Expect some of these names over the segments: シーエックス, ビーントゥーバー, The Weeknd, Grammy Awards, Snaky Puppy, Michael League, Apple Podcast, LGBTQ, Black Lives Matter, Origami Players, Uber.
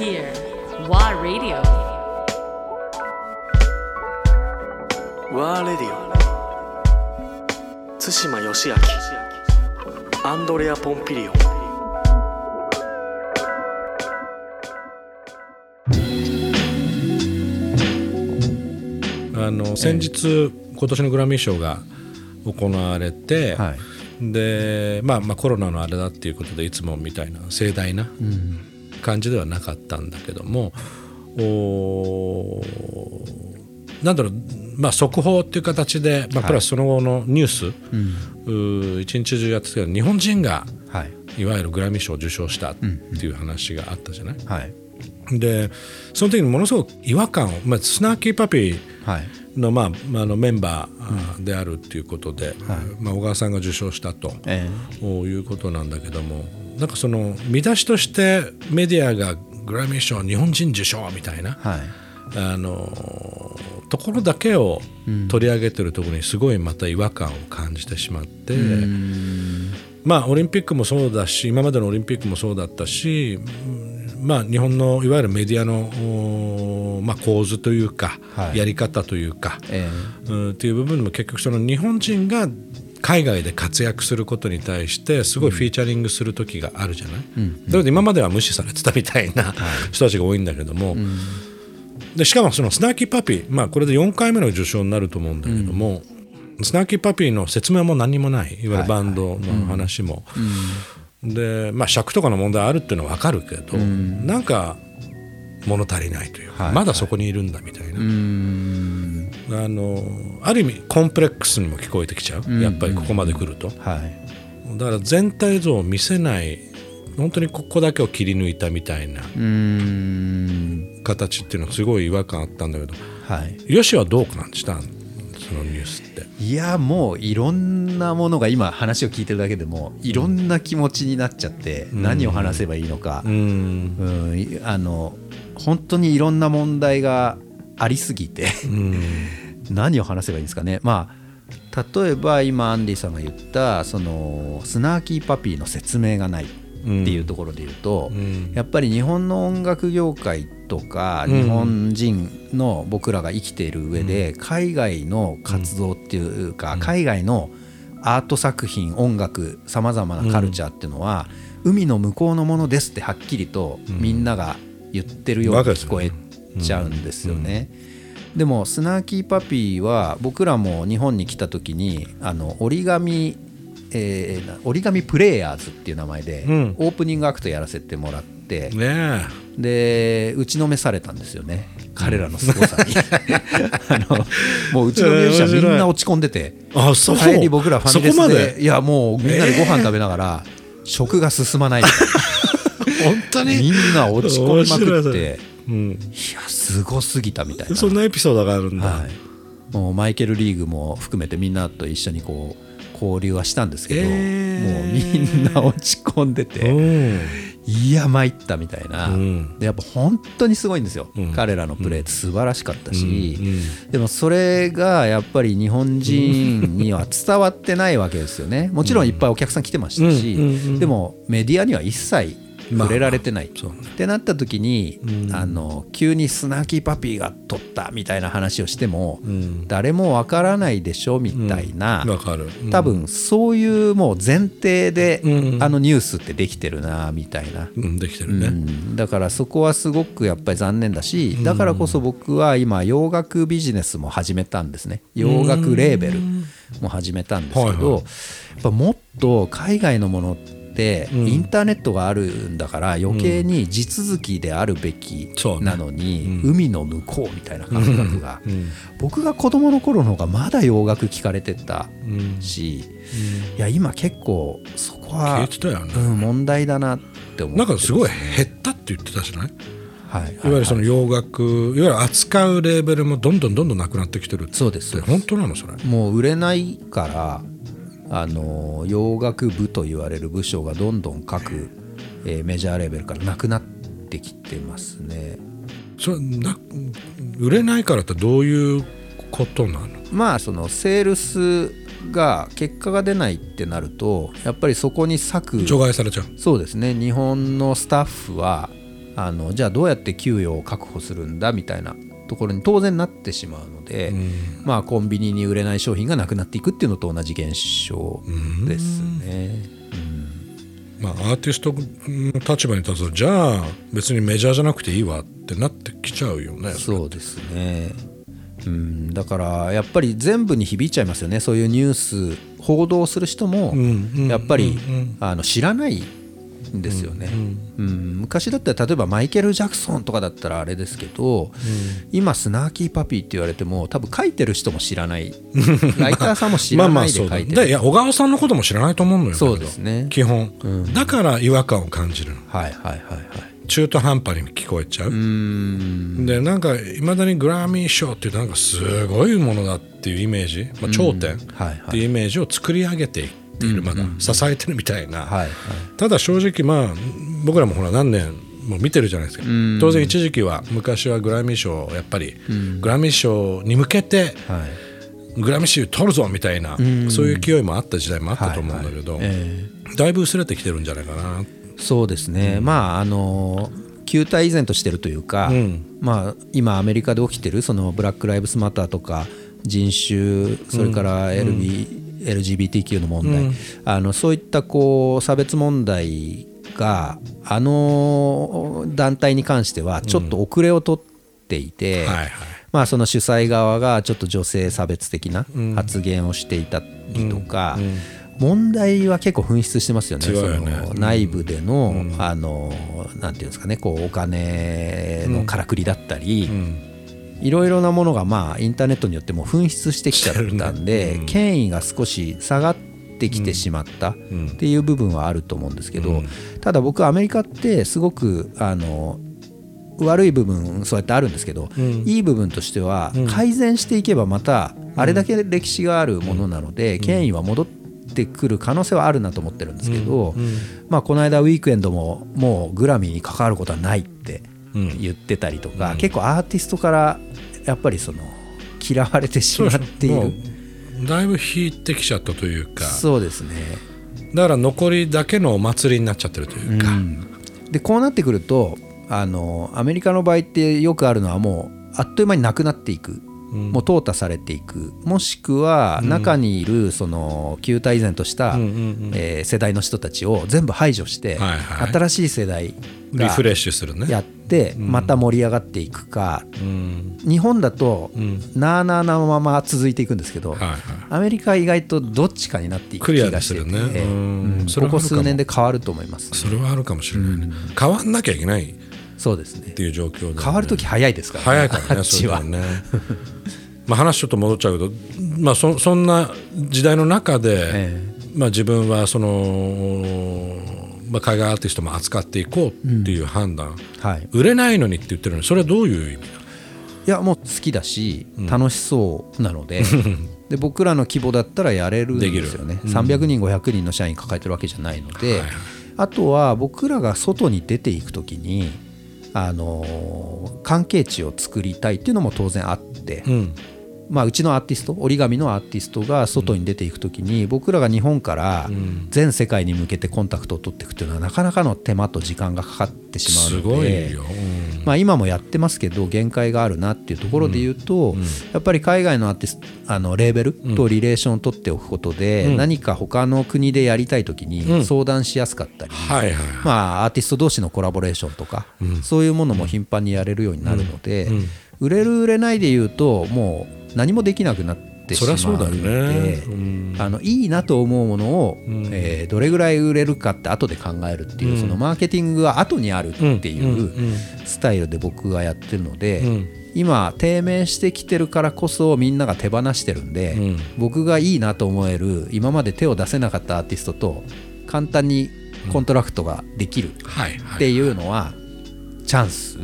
here, WA Radio. WA Radio 津島義明、アンドレア・ポンピリオン。先日今年のグラミー賞が行われて、はい、で、まあコロナのあれだっていうことでいつもみたいな盛大な感じではなかったんだけども、なんだろう、速報っていう形で、プラスその後のニュース、一日中やってたけど、日本人がいわゆるグラミー賞を受賞したっていう話があったじゃない、はい、でその時にものすごく違和感を、スナーキーパピーの、メンバーであるということで、小川さんが受賞したと、いうことなんだけども、なんかその見出しとしてメディアがグラミー賞日本人受賞みたいな、ところだけを取り上げてるところにすごいまた違和感を感じてしまって、オリンピックもそうだし、今までのオリンピックもそうだったし、日本のいわゆるメディアの、構図というか、やり方というか、っていう部分でも結局その日本人が海外で活躍することに対してすごいフィーチャリングする時があるじゃない、だから今までは無視されてたみたいな人たちが多いんだけども、でしかもそのスナーキーパピー、これで4回目の受賞になると思うんだけども、スナーキーパピーの説明も何もない、いわゆるバンドの話も、で尺とかの問題あるっていうのは分かるけど、なんか物足りないというか、まだそこにいるんだみたいな、ある意味コンプレックスにも聞こえてきちゃう、やっぱりここまで来ると、だから全体像を見せない、本当にここだけを切り抜いたみたいな形っていうのはすごい違和感あったんだけど、ヨシはどう感じたんそのニュースって。いや、もういろんなものが今話を聞いてるだけでもいろんな気持ちになっちゃって、何を話せばいいのか、本当にいろんな問題がありすぎて何を話せばいいんですかね。例えば今アンディさんが言ったそのスナーキーパピーの説明がないっていうところで言うと、やっぱり日本の音楽業界とか日本人の僕らが生きている上で、海外の活動っていうか、海外のアート作品、音楽、さまざまなカルチャーっていうのは海の向こうのものですってはっきりとみんなが言ってるように聞こえちゃうんですよね。でもスナーキーパピーは僕らも日本に来た時に折り紙プレイヤーズっていう名前でオープニングアクトやらせてもらって、で打ちのめされたんですよね、彼らのすごさにもううちのミュージシャンみんな落ち込んでて、帰り僕らファミレスで、いやもうみんなでご飯食べながら、食が進まない本当にみんな落ち込みまくって、いやすごすぎたみたいな、そんなエピソードがあるんだ、もうマイケル・リーグも含めてみんなと一緒にこう交流はしたんですけど、もうみんな落ち込んでて、いや参ったみたいな、でやっぱ本当にすごいんですよ、彼らのプレーって素晴らしかったし、でもそれがやっぱり日本人には伝わってないわけですよねもちろんいっぱいお客さん来てましたし、でもメディアには一切触れられてない、ってなった時に、急にスナーキーパピーが取ったみたいな話をしても、誰もわからないでしょみたいな、多分そういうもう前提で、あのニュースってできてるなみたいな、できてるね、だからそこはすごくやっぱり残念だし、だからこそ僕は今洋楽ビジネスも始めたんですね、洋楽レーベルも始めたんですけど、やっぱもっと海外のものってインターネットがあるんだから余計に地続きであるべきなのに、海の向こうみたいな感覚が、僕が子供の頃の方がまだ洋楽聞かれてたし、いや今結構そこは問題だなって思って、なんかすごい減ったって言ってたじゃない、いわゆるその洋楽、いわゆる扱うレーベルもどんどんなくなってきてるって。そうです。本当なのそれ。もう売れないから洋楽部と言われる部署がどんどん各、メジャーレベルからなくなってきてますね。それ売れないからってどういうことなの？そのセールスが結果が出ないってなると、やっぱりそこに除外されちゃう。そうですね。日本のスタッフはじゃあどうやって給与を確保するんだみたいなところに当然なってしまうので、まあ、コンビニに売れない商品がなくなっていくっていうのと同じ現象ですね。まあ、アーティストの立場に立つとじゃあ別にメジャーじゃなくていいわってなってきちゃうよね。そうですね、うん、だからやっぱり全部に響いちゃいますよね。そういうニュース報道する人もやっぱり知らないんですよね、うんうんうん、昔だったら例えばマイケル・ジャクソンとかだったらあれですけど、うん、今スナーキーパピーって言われても多分書いてる人も知らないライターさんも知らないで書いてるまあまあそうだ。で、いや小川さんのことも知らないと思うのよ。そうですね基本、うん、だから違和感を感じるの、はいはいはいはい、中途半端に聞こえちゃう。でなんかいまだにグラミー賞っていうなんかすごいものだっていうイメージ、まあ、頂点っていうイメージを作り上げていっている、まだ支えてるみたいな、はいはい、ただ正直まあ僕らもほら何年も見てるじゃないですか。当然一時期は昔はグラミー賞やっぱりグラミー賞に向けて、はい、グラミー賞取るぞみたいな、そういう勢いもあった時代もあったと思うんだけど、はいはいだいぶ薄れてきてるんじゃないかな。そうですね、うん、まあ旧態依然としてるというか、うんまあ、今アメリカで起きてるそのブラックライブスマターとか人種それから LGBTQ の問題、うん、そういったこう差別問題が団体に関してはちょっと遅れをとっていて、うんはいはいまあ、その主催側がちょっと女性差別的な発言をしていたりとか、うんうんうん問題は結構噴出してますよね。その内部での、うん、なんていうんですかね、こうお金のからくりだったり、いろいろなものがまあインターネットによっても噴出してきちゃったんで、うん、権威が少し下がってきてしまったっていう部分はあると思うんですけど、ただ僕アメリカってすごく悪い部分そうやってあるんですけど、うん、いい部分としては改善していけばまたあれだけ歴史があるものなので、権威は戻っててくる可能性はあるなと思ってるんですけど、うんうんまあ、この間ウィークエンドももうグラミーに関わることはないって言ってたりとか、うん、結構アーティストからやっぱりその嫌われてしまっている。だいぶ引いてきちゃったというか。そうですね。だから残りだけのお祭りになっちゃってるというか、うん、でこうなってくるとアメリカの場合ってよくあるのはもうあっという間になくなっていく、もう淘汰されていく、もしくは中にいるその旧態依然とした世代の人たちを全部排除して新しい世代がリフレッシュするね、やってまた盛り上がっていくか。日本だとなあなあなまま続いていくんですけど、アメリカは意外とどっちかになっていく気がしてて、ここ数年で変わると思います。それはあるかもしれないね。変わんなきゃいけない。そうですねっていう状況で、ね、変わるとき早いですからね。早いからね、あっちはそうだよねまあ話ちょっと戻っちゃうけど、まあ、そんな時代の中で、まあ、自分はその、まあ、海外アーティストも扱っていこうっていう判断、うんはい、売れないのにって言ってるのにそれはどういう意味なの？いやもう好きだし楽しそうなので、うん、で僕らの規模だったらやれるんですよね、うん、300人500人の社員抱えてるわけじゃないので、はいはい、あとは僕らが外に出ていくときに関係値を作りたいっていうのも当然あって、うんまあ、うちのアーティスト折り紙のアーティストが外に出ていくときに、僕らが日本から全世界に向けてコンタクトを取っていくというのはなかなかの手間と時間がかかってしまうので、すごいよ、うんまあ、今もやってますけど限界があるなっていうところで言うと、やっぱり海外のアーティストレーベルとリレーションを取っておくことで、何か他の国でやりたいときに相談しやすかったり、まあアーティスト同士のコラボレーションとかそういうものも頻繁にやれるようになるので、売れる売れないで言うともう何もできなくなってしまうので、いいなと思うものをどれぐらい売れるかって後で考えるっていう、そのマーケティングが後にあるっていうスタイルで僕はやってるので、今低迷してきてるからこそみんなが手放してるんで、僕がいいなと思える今まで手を出せなかったアーティストと簡単にコントラクトができるっていうのはチャンス、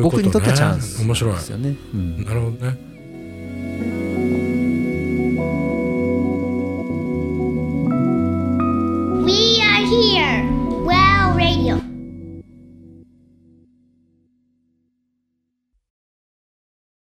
僕にとってはチャンスですよね。なるほどね。